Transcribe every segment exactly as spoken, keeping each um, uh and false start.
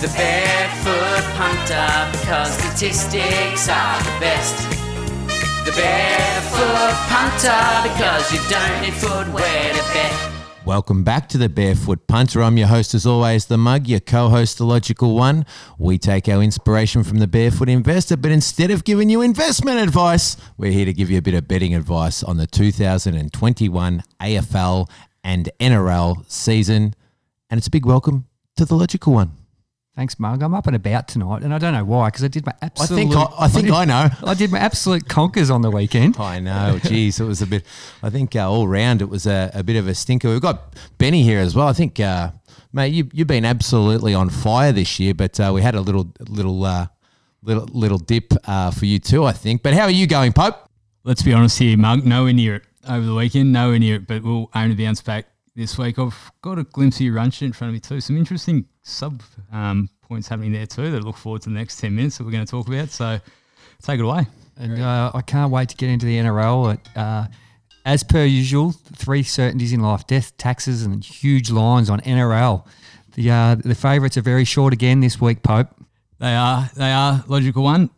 The Barefoot Punter, because statistics are the best. The Barefoot Punter, because you don't need footwear to bet. Welcome back to The Barefoot Punter. I'm your host as always, The Mug, your co-host, The Logical One. We take our inspiration from The Barefoot Investor, but instead of giving you investment advice, we're here to give you a bit of betting advice on the two thousand twenty-one A F L and N R L season. And it's a big welcome to The Logical One. Thanks, Mug. I'm up and about tonight, and I don't know why, because I did my absolute... I think I, I, think I, did, I know. I did my absolute conkers on the weekend. I know. Geez, it was a bit... I think uh, all round it was a, a bit of a stinker. We've got Benny here as well. I think, uh, mate, you, you've been absolutely on fire this year, but uh, we had a little little, uh, little, little dip uh, for you too, I think. But how are you going, Pope? Let's be honest here, Mug. Nowhere near it over the weekend. Nowhere near it, but we'll only bounce back this week. I've got a glimpse of your run sheet in front of me too. Some interesting sub um, points happening there too that I look forward to the next ten minutes that we're going to talk about. So take it away. And uh, I can't wait to get into the N R L. Uh, as per usual, three certainties in life: death, taxes, and huge lines on N R L. The uh, the favourites are very short again this week, Pope. They are. They are, Logical One.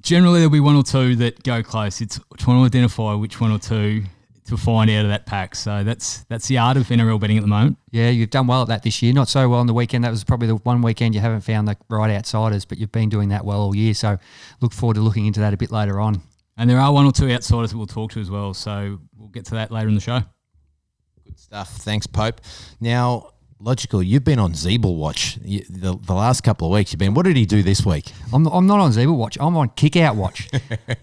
Generally, there'll be one or two that go close. It's trying to identify which one or two to find out of that pack. So that's that's the art of N R L betting at the moment. Yeah, you've done well at that this year. Not so well on the weekend. That was probably the one weekend you haven't found the right outsiders, but you've been doing that well all year. So look forward to looking into that a bit later on. And there are one or two outsiders that we'll talk to as well. So we'll get to that later in the show. Good stuff. Thanks, Pope. Now, Logical, you've been on Ziebell watch you, the, the last couple of weeks. You've been. What did he do this week? I'm, I'm not on Ziebell watch. I'm on kick out watch.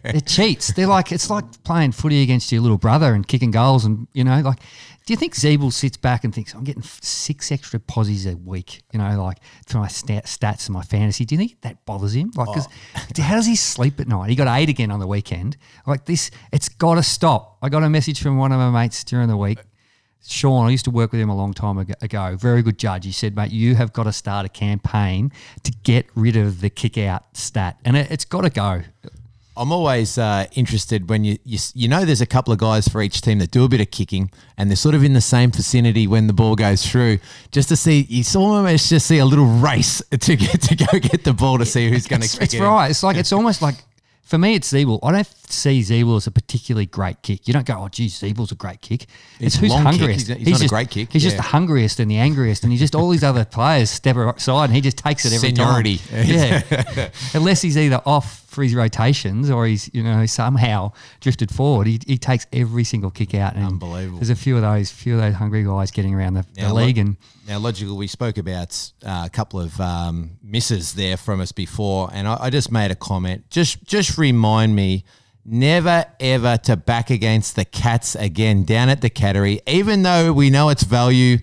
They're cheats. They're like it's like playing footy against your little brother and kicking goals. And you know, like, do you think Ziebell sits back and thinks I'm getting six extra posies a week? You know, like for my stat, stats and my fantasy. Do you think that bothers him? Like, because oh. How does he sleep at night? He got eight again on the weekend. Like this, it's got to stop. I got a message from one of my mates during the week. Sean, I used to work with him a long time ago, very good judge. He said, mate, you have got to start a campaign to get rid of the kick-out stat. And it, it's got to go. I'm always uh, interested when you, you you know there's a couple of guys for each team that do a bit of kicking and they're sort of in the same vicinity when the ball goes through, just to see – you almost just see a little race to get to go get the ball to see who's going to kick it. That's right. It's like it's almost like – for me, it's Ziebell. I don't see Ziebell as a particularly great kick. You don't go, oh, geez, Ziebell's a great kick. It's, it's who's hungriest. Kick. He's, he's, he's not just a great kick. He's yeah. just the hungriest and the angriest, and he just all these other players step aside, and he just takes it every Seniority. time. Yeah, unless he's either off for his rotations or he's you know somehow drifted forward. He he takes every single kick out. And unbelievable. There's a few of those, few of those hungry guys getting around the, now, the league. And now, Logical, we spoke about uh, a couple of um, misses there from us before, and I, I just made a comment. Just just remind me, never ever to back against the Cats again down at the Cattery, even though we know it's value.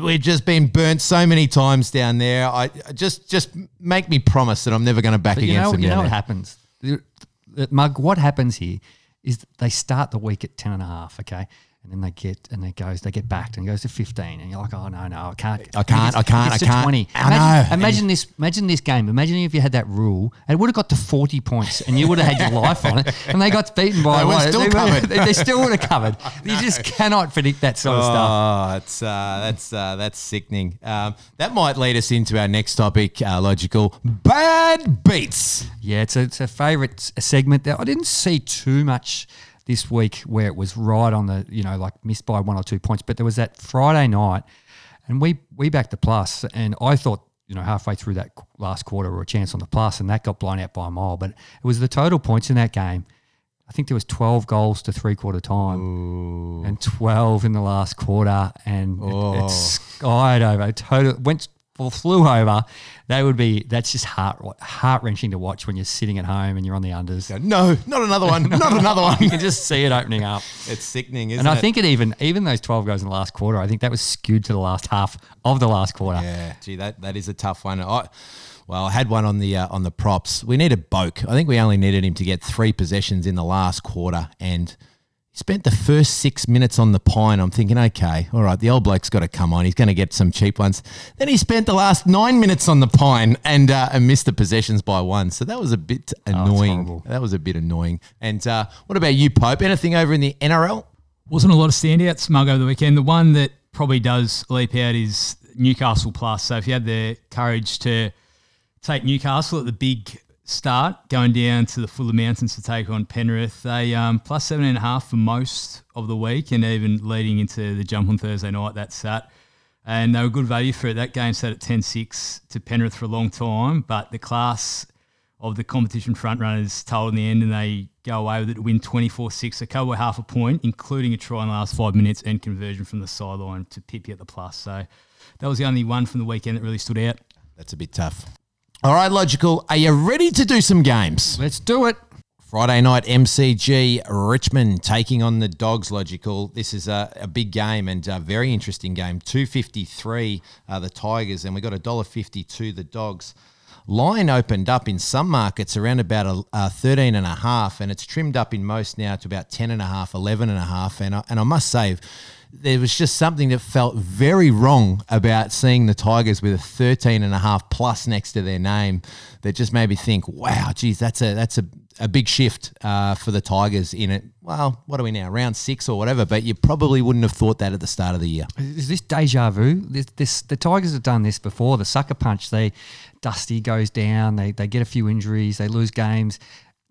We've just been burnt so many times down there. I, I just just make me promise that I'm never going to back but against know, them. You know what there. happens? The, the, Mug, what happens here is they start the week at ten and a half, okay? And then they get and they goes they get backed and it goes to fifteen and you're like, oh no no I can't I can't gets, I can't I can't twenty. Imagine, imagine this imagine this game. Imagine if you had that rule and it would have got to forty points and you would have had your life on it and they got beaten by no, still they, they, they still would have covered. You no. just cannot predict that sort of stuff. Oh, it's uh, that's uh, that's sickening. Um, that might lead us into our next topic. Uh, Logical, bad beats. Yeah, it's a, it's a favourite segment that I didn't see too much this week, where it was right on the, you know, like missed by one or two points. But there was that Friday night and we we backed the plus and I thought, you know, halfway through that last quarter or a chance on the plus and that got blown out by a mile. But it was the total points in that game. I think there was twelve goals to three-quarter time Ooh. and twelve in the last quarter and oh. it, it skied over. Total went or flew over. That would be that's just heart heart wrenching to watch when you're sitting at home and you're on the unders. No, not another one. not, not another one. You can just see it opening up. It's sickening, isn't it? And I it? think it even even those twelve goes in the last quarter. I think that was skewed to the last half of the last quarter. Yeah, gee, that that is a tough one. I, well, I had one on the uh, on the props. We needed Boak. I think we only needed him to get three possessions in the last quarter and spent the first six minutes on the pine. I'm thinking, okay, all right, the old bloke's got to come on. He's going to get some cheap ones. Then he spent the last nine minutes on the pine and uh, and missed the possessions by one. So that was a bit annoying. Oh, that was a bit annoying. And uh, what about you, Pope? Anything over in the N R L? Wasn't a lot of standouts, Mug, over the weekend. The one that probably does leap out is Newcastle plus. So if you had the courage to take Newcastle at the big start, going down to the Fuller Mountains to take on Penrith. They um, plus seven and a half for most of the week, and even leading into the jump on Thursday night, that sat. And they were good value for it. That game sat at ten six to Penrith for a long time, but the class of the competition front runners told in the end, and they go away with it to win twenty-four six. They cover half a point, including a try in the last five minutes and conversion from the sideline to Pippi at the plus. So that was the only one from the weekend that really stood out. That's a bit tough. All right, Logical, are you ready to do some games? Let's do it. Friday night, M C G, Richmond taking on the Dogs, Logical. This is a, a big game and a very interesting game. two fifty-three, uh, the Tigers, and we got one dollar fifty-two, the Dogs. Line opened up in some markets around about a, a thirteen and a half, and it's trimmed up in most now to about ten and a half, eleven and a half. And I, and I must say, there was just something that felt very wrong about seeing the Tigers with a thirteen and a half plus next to their name that just made me think, wow, geez, that's a that's a, a big shift uh, for the Tigers in it. Well, what are we now, round six or whatever, but you probably wouldn't have thought that at the start of the year. Is this deja vu? This, this the Tigers have done this before, the sucker punch. They... Dusty goes down, they they get a few injuries, they lose games,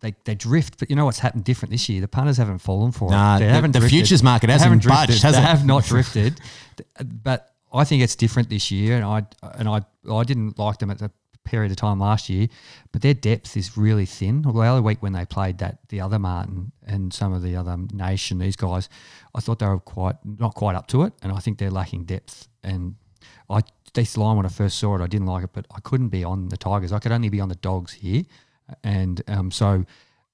they they drift. But you know what's happened different this year? The punters haven't fallen for nah, it. They the, haven't the drifted. futures market hasn't budged, has they it? have not drifted. But I think it's different this year, and I and I I didn't like them at the period of time last year, but their depth is really thin. Well, the other week when they played that the other Martin and some of the other nation, these guys, I thought they were quite not quite up to it, and I think they're lacking depth. And I this line when I first saw it, I didn't like it, but I couldn't be on the Tigers. I could only be on the Dogs here, and um, so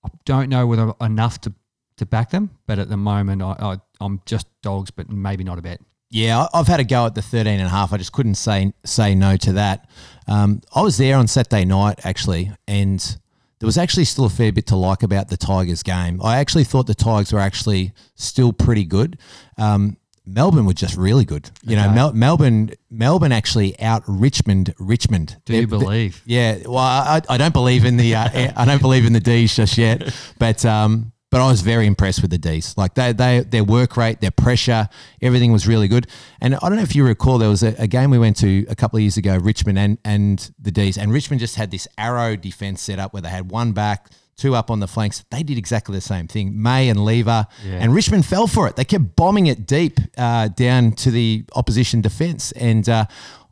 I don't know whether enough to, to back them. But at the moment, I, I I'm just Dogs, but maybe not a bet. Yeah, I've had a go at the thirteen and a half. I just couldn't say say no to that. Um, I was there on Saturday night actually, and there was actually still a fair bit to like about the Tigers game. I actually thought the Tigers were actually still pretty good. Um, Melbourne were just really good. You okay. know, Mel- Melbourne Melbourne actually out Richmond Richmond. Do they're, you believe? Yeah. Well, I, I don't believe in the uh, I don't believe in the D's just yet. But um, but I was very impressed with the D's. Like they they their work rate, their pressure, everything was really good. And I don't know if you recall, there was a, a game we went to a couple of years ago, Richmond and and the D's, and Richmond just had this arrow defense set up where they had one back, two up on the flanks. They did exactly the same thing, May and Lever, yeah. and Richmond fell for it. They kept bombing it deep uh, down to the opposition defence, and uh,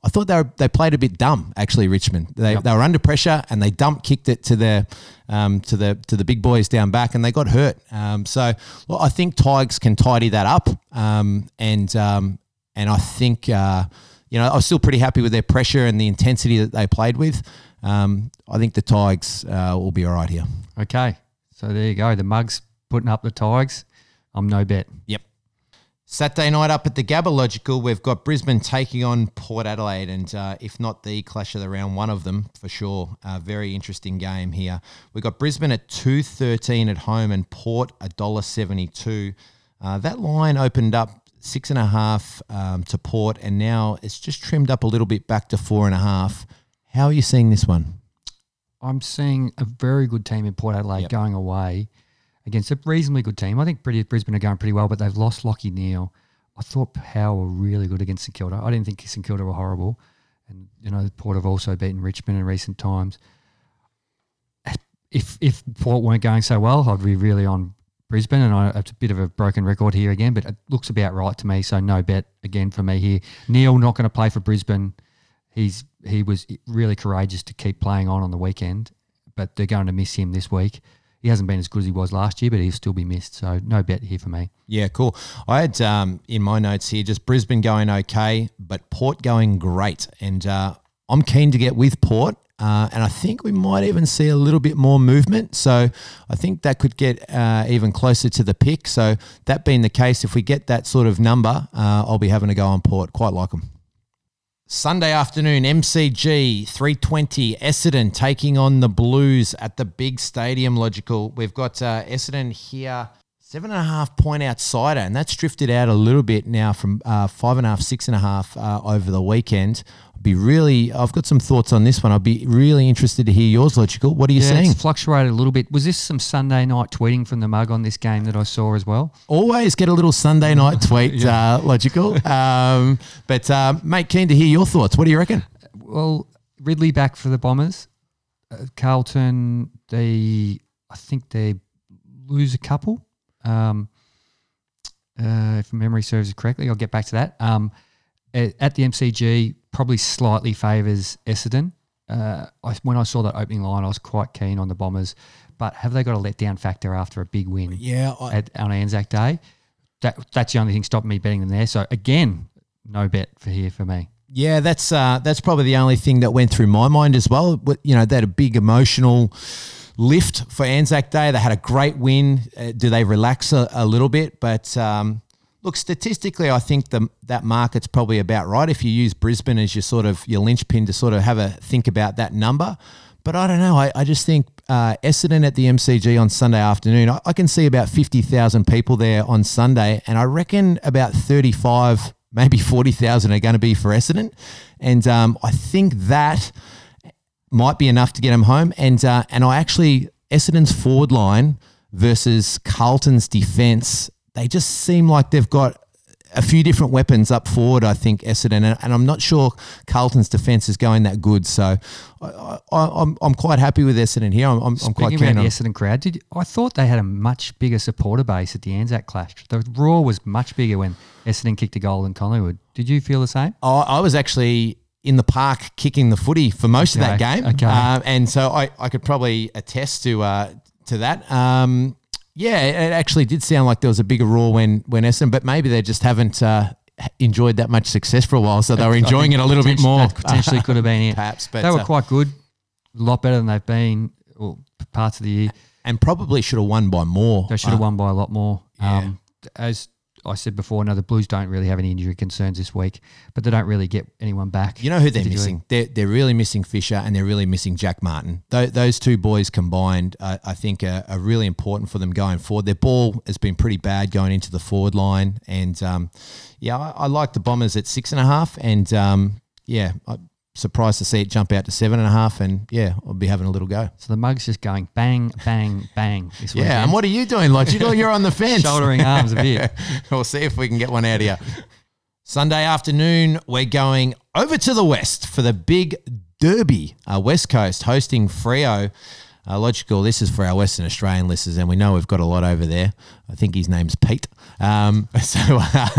I thought they were, they played a bit dumb, actually, Richmond. They yep. they were under pressure, and they dump kicked it to the um, to the to the big boys down back, and they got hurt. Um, so well, I think Tigers can tidy that up, um, and um, and I think uh, you know I was still pretty happy with their pressure and the intensity that they played with. Um, I think the Tigers uh, will be all right here. Okay, so there you go. The Mug's putting up the Tigers. I'm no bet. Yep. Saturday night up at the Gabba, Logical, we've got Brisbane taking on Port Adelaide, and uh, if not the clash of the round, one of them for sure. Uh, very interesting game here. We've got Brisbane at two thirteen at home and Port one dollar seventy-two. Uh, that line opened up six and a half um, to Port, and now it's just trimmed up a little bit back to four and a half. How are you seeing this one? I'm seeing a very good team in Port Adelaide yep. going away against a reasonably good team. I think pretty, Brisbane are going pretty well, but they've lost Lockie Neal. I thought Powell were really good against St Kilda. I didn't think St Kilda were horrible. And, you know, Port have also beaten Richmond in recent times. If if Port weren't going so well, I'd be really on Brisbane, and I, it's a bit of a broken record here again, but it looks about right to me, so no bet again for me here. Neal not going to play for Brisbane. He's he was really courageous to keep playing on on the weekend, but they're going to miss him this week. He hasn't been as good as he was last year, but he'll still be missed. So no bet here for me. Yeah, cool. I had um, in my notes here just Brisbane going okay, but Port going great. And uh, I'm keen to get with Port, uh, and I think we might even see a little bit more movement. So I think that could get uh, even closer to the pick. So that being the case, if we get that sort of number, uh, I'll be having a go on Port. Quite like them. Sunday afternoon, M C G, three twenty, Essendon taking on the Blues at the big stadium, Logical. We've got uh, Essendon here, seven and a half point outsider, and that's drifted out a little bit now from uh, five and a half, six and a half uh, over the weekend. I'd be really, I've got some thoughts on this one. I'd be really interested to hear yours, Logical. What are you yeah, seeing? It's fluctuated a little bit. Was this some Sunday night tweeting from the Mug on this game that I saw as well? Always get a little Sunday night tweet, yeah. uh, Logical. um, but, uh, mate, keen to hear your thoughts. What do you reckon? Well, Ridley back for the Bombers. uh, Carlton, they I think they lose a couple. Um, uh, if memory serves correctly, I'll get back to that. Um, at, at the M C G, probably slightly favours Essendon. Uh, I, when I saw that opening line, I was quite keen on the Bombers. But have they got a letdown factor after a big win yeah, I, at, on Anzac Day? That That's the only thing stopping me betting them there. So, again, no bet for here for me. Yeah, that's uh, that's probably the only thing that went through my mind as well. You know, they had a big emotional lift for Anzac Day. They had a great win. Uh, do they relax a, a little bit? But, um, look, statistically, I think the, that market's probably about right if you use Brisbane as your sort of your linchpin to sort of have a think about that number. But I don't know. I, I just think uh, Essendon at the M C G on Sunday afternoon, I, I can see about fifty thousand people there on Sunday, and I reckon about thirty-five maybe forty thousand are going to be for Essendon. And um, I think that might be enough to get them home. And uh, and I actually, Essendon's forward line versus Carlton's defence, they just seem like they've got a few different weapons up forward, I think, Essendon. And, and I'm not sure Carlton's defence is going that good. So I, I, I'm I'm quite happy with Essendon here. I'm, I'm, I'm quite keen on. Speaking about the Essendon crowd, did you, I thought they had a much bigger supporter base at the Anzac clash. The roar was much bigger when Essendon kicked a goal in Collingwood. Did you feel the same? I, I was actually in the park kicking the footy for most okay. of that game. Okay. Um, and so I, I could probably attest to uh, to that. Um, yeah, it actually did sound like there was a bigger roar when, when Essendon, but maybe they just haven't uh, enjoyed that much success for a while, so they were enjoying it a little bit more. That potentially could have been it. Perhaps. But they were uh, quite good, a lot better than they've been well, parts of the year. And probably should have won by more. They should have uh, won by a lot more. Yeah. Um, as I said before, no, the Blues don't really have any injury concerns this week, but they don't really get anyone back. You know who they're missing? They're, they're really missing Fisher, and they're really missing Jack Martin. Th- those two boys combined, uh, I think, are, are really important for them going forward. Their ball has been pretty bad going into the forward line. And, um, yeah, I, I like the Bombers at six and a half. And, um, yeah, I'm surprised to see it jump out to seven and a half. And, yeah, I'll be having a little go. So the Mug's just going bang, bang, bang this weekend. Yeah, and what are you doing? Like, you know, you're on the fence. Shouldering arms a bit. We'll see if we can get one out of you. Sunday afternoon, we're going over to the west for the big derby. Uh, West Coast hosting Freo. Uh, logical, this is for our Western Australian listeners, and we know we've got a lot over there. I think his name's Pete. Um, so, uh,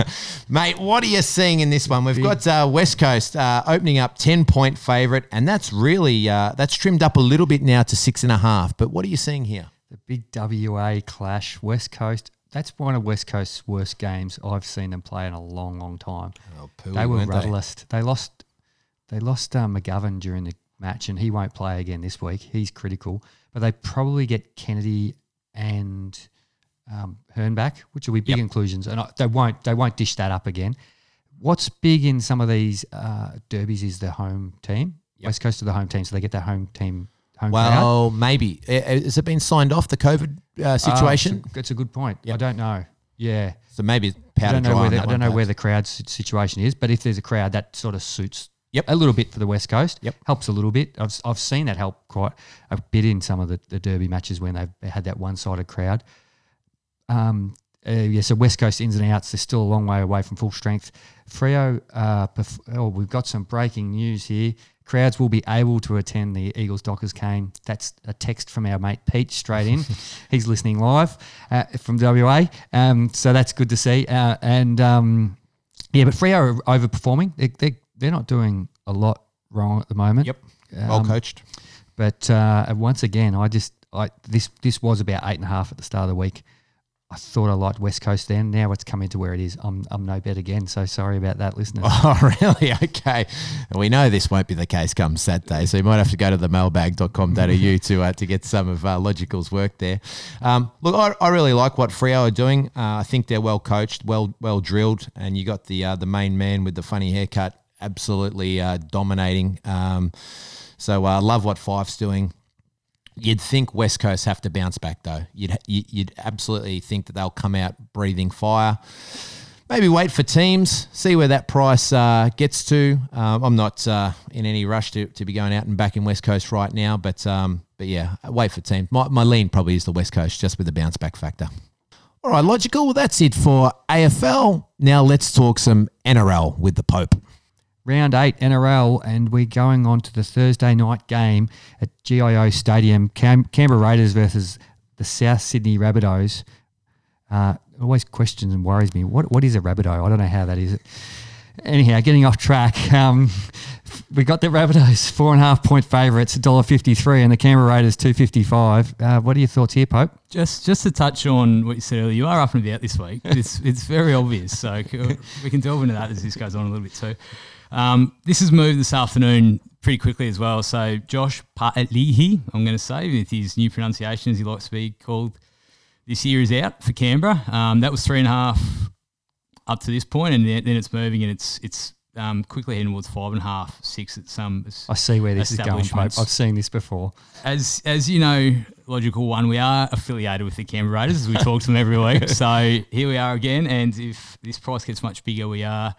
mate, what are you seeing in this one? We've got uh, West Coast uh, opening up ten-point favourite, and that's really uh, that's trimmed up a little bit now to six and a half. But what are you seeing here? The big W A clash, West Coast. That's one of West Coast's worst games I've seen them play in a long, long time. Oh, pooey, they were rudderless. They? they lost. They lost uh, McGovern during the match, and he won't play again this week. He's critical, but they probably get Kennedy and um, Hearn back, which will be big yep. inclusions, and I, they won't. They won't dish that up again. What's big in some of these uh, derbies is the home team. Yep. West Coast are the home team, so they get their home team. Home well, crowd. Maybe has it been signed off the COVID uh, situation? Uh, it's, a, it's a good point. Yep. I don't know. Yeah, so maybe powder I don't know, where the, I don't know where the crowd situation is, but if there's a crowd, that sort of suits. Yep, a little bit for the West Coast. Yep, helps a little bit. I've I've seen that help quite a bit in some of the, the derby matches when they've had that one-sided crowd. Um, uh, yeah, so West Coast ins and outs. They're still a long way away from full strength. Freo, uh, perf- oh, we've got some breaking news here. Crowds will be able to attend the Eagles-Dockers game. That's a text from our mate Pete straight in. He's listening live uh, from W A. Um, so that's good to see. Uh, and um, yeah, but Freo are overperforming. They they. They're not doing a lot wrong at the moment. Yep, um, well coached. But uh, once again, I just I this this was about eight and a half at the start of the week. I thought I liked West Coast then. Now it's come into where it is. I'm I'm no bet again. So sorry about that, listeners. Oh, really? Okay. We know this won't be the case come Saturday, so you might have to go to the mailbag dot com dot a u to uh, to get some of uh, Logical's work there. Um, look, I, I really like what Freo are doing. Uh, I think they're well coached, well well drilled, and you got the uh, the main man with the funny haircut. Absolutely uh, dominating. Um, so I uh, love what Fife's doing. You'd think West Coast have to bounce back though. You'd you'd absolutely think that they'll come out breathing fire. Maybe wait for teams, see where that price uh, gets to. Um, I'm not uh, in any rush to, to be going out and back in West Coast right now, but um, but yeah, wait for teams. My, my lean probably is the West Coast just with the bounce back factor. All right, Logical. Well, that's it for A F L. Now let's talk some N R L with the Pope. Round eight N R L, and we're going on to the Thursday night game at G I O Stadium. Cam- Canberra Raiders versus the South Sydney Rabbitohs. Uh, always questions and worries me. What What is a Rabbitoh? I don't know how that is. Anyhow, getting off track, um, we got the Rabbitohs four and a half point favourites, one dollar fifty-three, and the Canberra Raiders two dollars fifty-five. Uh, what are your thoughts here, Pope? Just just to touch on what you said earlier, you are up and about this week. It's it's very obvious, so we can delve into that as this goes on a little bit too. Um, this has moved this afternoon pretty quickly as well. So Josh Pa'alihi, I'm going to say, with his new pronunciation as he likes to be called this year, is out for Canberra. Um, that was three and a half up to this point, and then it's moving, and it's it's um, quickly heading towards five and a half, six at some. I see where this is going, mate. I've seen this before. As as you know, Logical One, we are affiliated with the Canberra Raiders as we talk to them every week. So here we are again, and if this price gets much bigger, we are.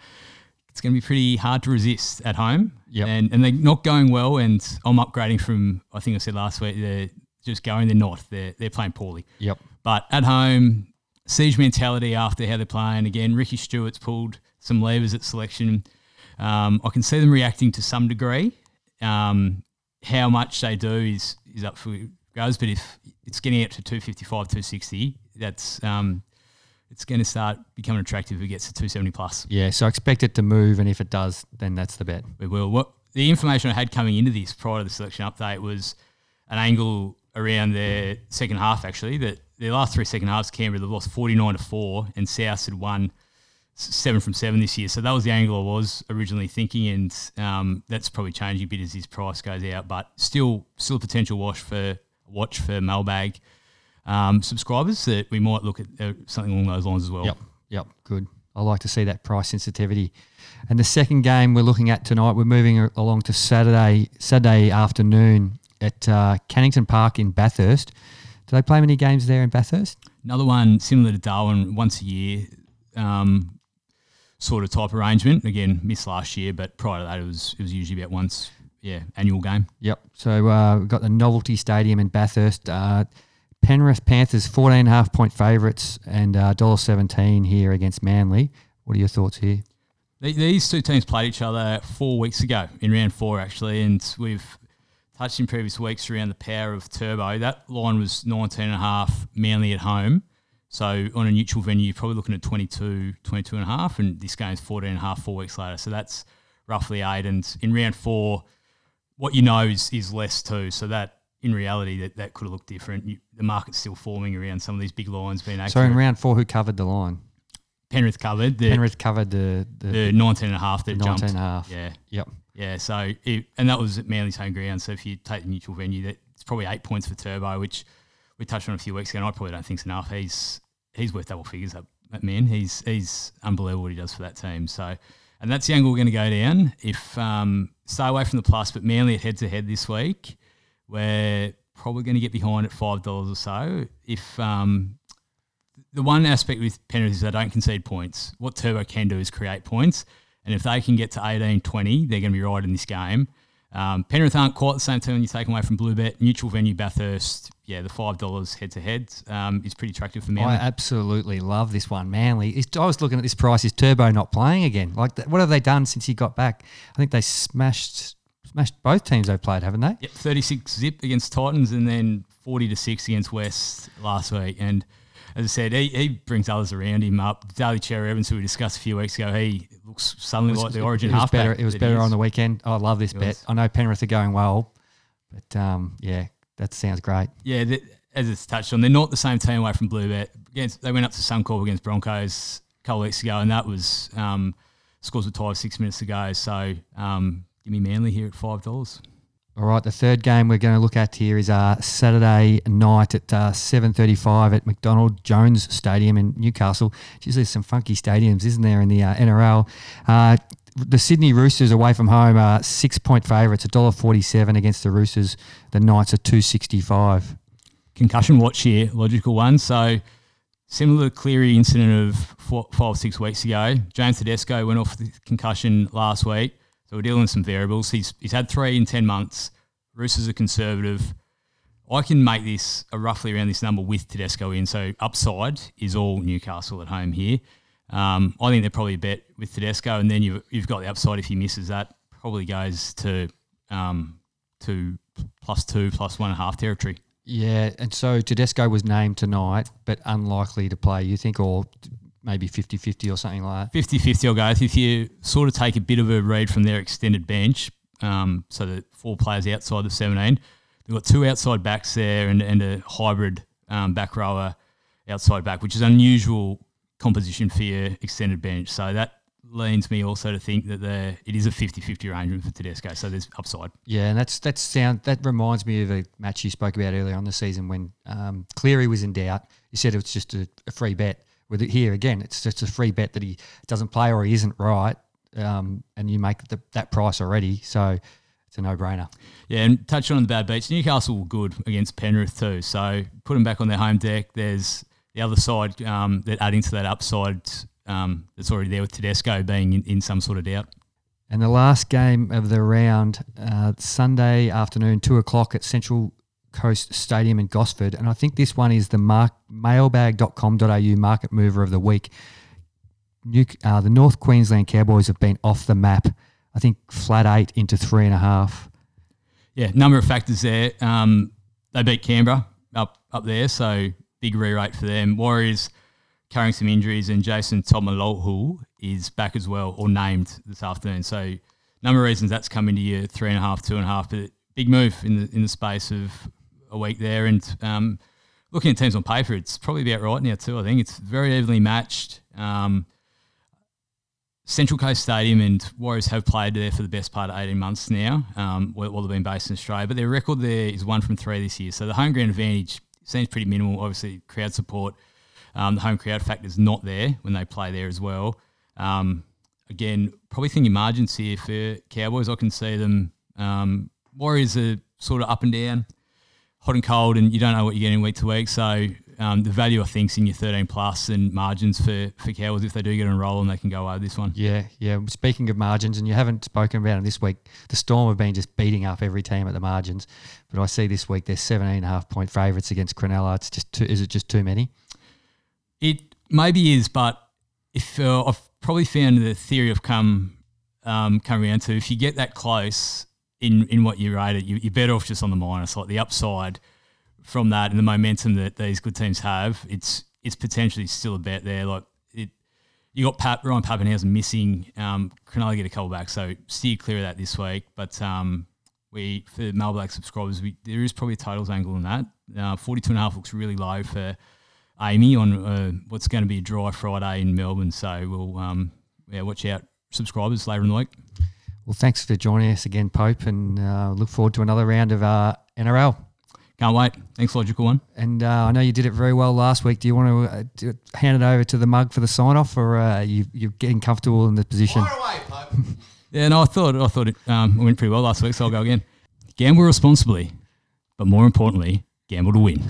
It's going to be pretty hard to resist at home. Yep. And and they're not going well, and I'm upgrading from, I think I said last week, they're just going, they're not. They're, they're playing poorly. Yep. But at home, siege mentality after how they're playing. Again, Ricky Stewart's pulled some levers at selection. Um, I can see them reacting to some degree. Um, how much they do is is up for grabs, but if it's getting up to two fifty-five, two sixty, that's um, – it's going to start becoming attractive if it gets to two seventy plus. Yeah, so expect it to move, and if it does, then that's the bet. It will. What, the information I had coming into this prior to the selection update was an angle around their second half, actually, that their last three second halves, Canberra, they've lost forty-nine to four, and South had won seven from seven this year. So that was the angle I was originally thinking, and um, that's probably changing a bit as his price goes out, but still still a potential wash for watch for Mailbag Um, subscribers that we might look at uh, something along those lines as well. Yep, yep, good. I like to see that price sensitivity. And the second game we're looking at tonight, we're moving along to Saturday Saturday afternoon at uh, Cannington Park in Bathurst. Do they play many games there in Bathurst? Another one similar to Darwin, once a year um, sort of type arrangement. Again, missed last year, but prior to that, it was it was usually about once, yeah, annual game. Yep. So uh, we've got the Novelty Stadium in Bathurst. Uh, Penrith Panthers, fourteen and a half point favourites, and uh, one dollar seventeen here against Manly. What are your thoughts here? These two teams played each other four weeks ago in round four, actually, and we've touched in previous weeks around the power of Turbo. That line was nineteen and a half, Manly at home. So on a neutral venue, you're probably looking at twenty-two, twenty-two and a half, and this game's fourteen and a half four weeks later. So that's roughly eight. And in round four, what you know is, is less too. So that, in reality, that, that could have looked different. You, the market's still forming around some of these big lines being accurate. So in round four, who covered the line? Penrith covered. The, Penrith covered the, the, the nineteen and a half that jumped. nineteen and a half. Yeah. Yep. Yeah, so it, and that was at Manly's home ground. So if you take the neutral venue, that it's probably eight points for Turbo, which we touched on a few weeks ago, and I probably don't think's enough. He's he's worth double figures, that, that man. He's he's unbelievable what he does for that team. So, and that's the angle we're going to go down. If um, stay away from the plus, but Manly at head-to-head this week. We're probably going to get behind at five dollars or so. If um, the one aspect with Penrith is they don't concede points. What Turbo can do is create points, and if they can get to eighteen, twenty, they're going to be right in this game. Um, Penrith aren't quite the same team when you take them away from Bluebet. Neutral venue, Bathurst, yeah, the five dollars head-to-head um, is pretty attractive for Manly. I absolutely love this one, Manly. It's, I was looking at this price. Is Turbo not playing again? Like, th- what have they done since he got back? I think they smashed... Smashed both teams they've played, haven't they? Yep, thirty-six zip against Titans, and then forty to six against West last week. And as I said, he, he brings others around him up. Daly Cherry Evans, who we discussed a few weeks ago, he looks suddenly was, like the origin halfback. It was better, it was better on the weekend. I love this bet. I know Penrith are going well, but um, yeah, that sounds great. Yeah, the, as it's touched on, they're not the same team away from Bluebet. Against, they went up to Suncorp against Broncos a couple of weeks ago, and that was um, scores were tied six minutes ago. So. Um, Give me Manly here at five dollars. All right, the third game we're going to look at here is uh, Saturday night at uh, seven thirty-five at McDonald Jones Stadium in Newcastle. Geez, there's some funky stadiums, isn't there, in the uh, N R L. Uh, the Sydney Roosters away from home are six-point favourites, one dollar forty-seven against the Roosters. The Knights are two dollars sixty-five. Concussion watch here, Logical One. So similar to Cleary incident of four, five, six weeks ago, James Tedesco went off with concussion last week. So we're dealing with some variables. He's he's had three in ten months. Roosters are conservative. I can make this a roughly around this number with Tedesco in. So upside is all Newcastle at home here. Um, I think they're probably a bet with Tedesco, and then you've, you've got the upside if he misses that. Probably goes to um, to plus two, plus one and a half territory. Yeah, and so Tedesco was named tonight, but unlikely to play, you think, or maybe fifty-fifty or something like that? fifty-fifty I'll go. If you sort of take a bit of a read from their extended bench, um, so the four players outside the seventeen, they've got two outside backs there and, and a hybrid um, back rower outside back, which is unusual composition for your extended bench. So that leans me also to think that the it is a fifty-fifty arrangement for Tedesco, so there's upside. Yeah, and that's that's sound that reminds me of a match you spoke about earlier on the season when um, Cleary was in doubt. You said it's just a, a free bet. With it here again, it's just a free bet that he doesn't play or he isn't right, um, and you make the, that price already, so it's a no-brainer. Yeah, and touch on the bad beats. Newcastle were good against Penrith too, so put them back on their home deck. There's the other side um, that adding to that upside. Um, it's already there with Tedesco being in, in some sort of doubt. And the last game of the round, uh, Sunday afternoon, two o'clock at Central Coast Stadium in Gosford. And I think this one is the mark, mailbag dot com dot a u market mover of the week. New, uh, the North Queensland Cowboys have been off the map, I think flat eight into three and a half. Yeah, number of factors there. Um, they beat Canberra up, up there, so big re-rate for them. Warriors carrying some injuries, and Jason Tomalolu is back as well, or named this afternoon. So a number of reasons that's come into your three and a half, two and a half, but big move in the in the space of a week there. And um, looking at teams on paper, it's probably about right now too, I think. It's very evenly matched. Um, Central Coast Stadium and Warriors have played there for the best part of eighteen months now, um, while they've been based in Australia, but their record there is one from three this year. So the home ground advantage seems pretty minimal, obviously crowd support. Um, the home crowd factor is not there when they play there as well. Um, again, probably thinking margins here for Cowboys. I can see them. Um, Warriors are sort of up and down, hot and cold, and you don't know what you're getting week to week. So um, the value, I think, is in your thirteen plus and margins for, for Cowboys if they do get on roll and they can go over this one. Yeah, yeah. Speaking of margins, and you haven't spoken about it this week, the Storm have been just beating up every team at the margins. But I see this week they're seventeen and a half point favourites against Cronulla. It's just too, is it just too many? It maybe is, but if uh, I've probably found the theory I've come um, come around to, if you get that close in, in what you rate it, you, you're better off just on the minus. Like the upside from that and the momentum that these good teams have, it's it's potentially still a bet there. Like it, you got Pat, Ryan Pappenhausen missing. Um, can only get a couple back, so steer clear of that this week. But um, we for Mailbag subscribers, we, there is probably a totals angle on that. Uh, forty-two and a half looks really low for Amy on uh, what's going to be a dry Friday in Melbourne. So we'll um, yeah, watch out, subscribers, later in the week. Well, thanks for joining us again, Pope, and uh, look forward to another round of uh, N R L. Can't wait. Thanks, Logical One. And uh, I know you did it very well last week. Do you want to uh, do it, hand it over to the mug for the sign-off, or uh, you, you're getting comfortable in the position? Fire away, Pope. yeah, no, I thought, I thought it um, went pretty well last week, so I'll go again. Gamble responsibly, but more importantly, gamble to win.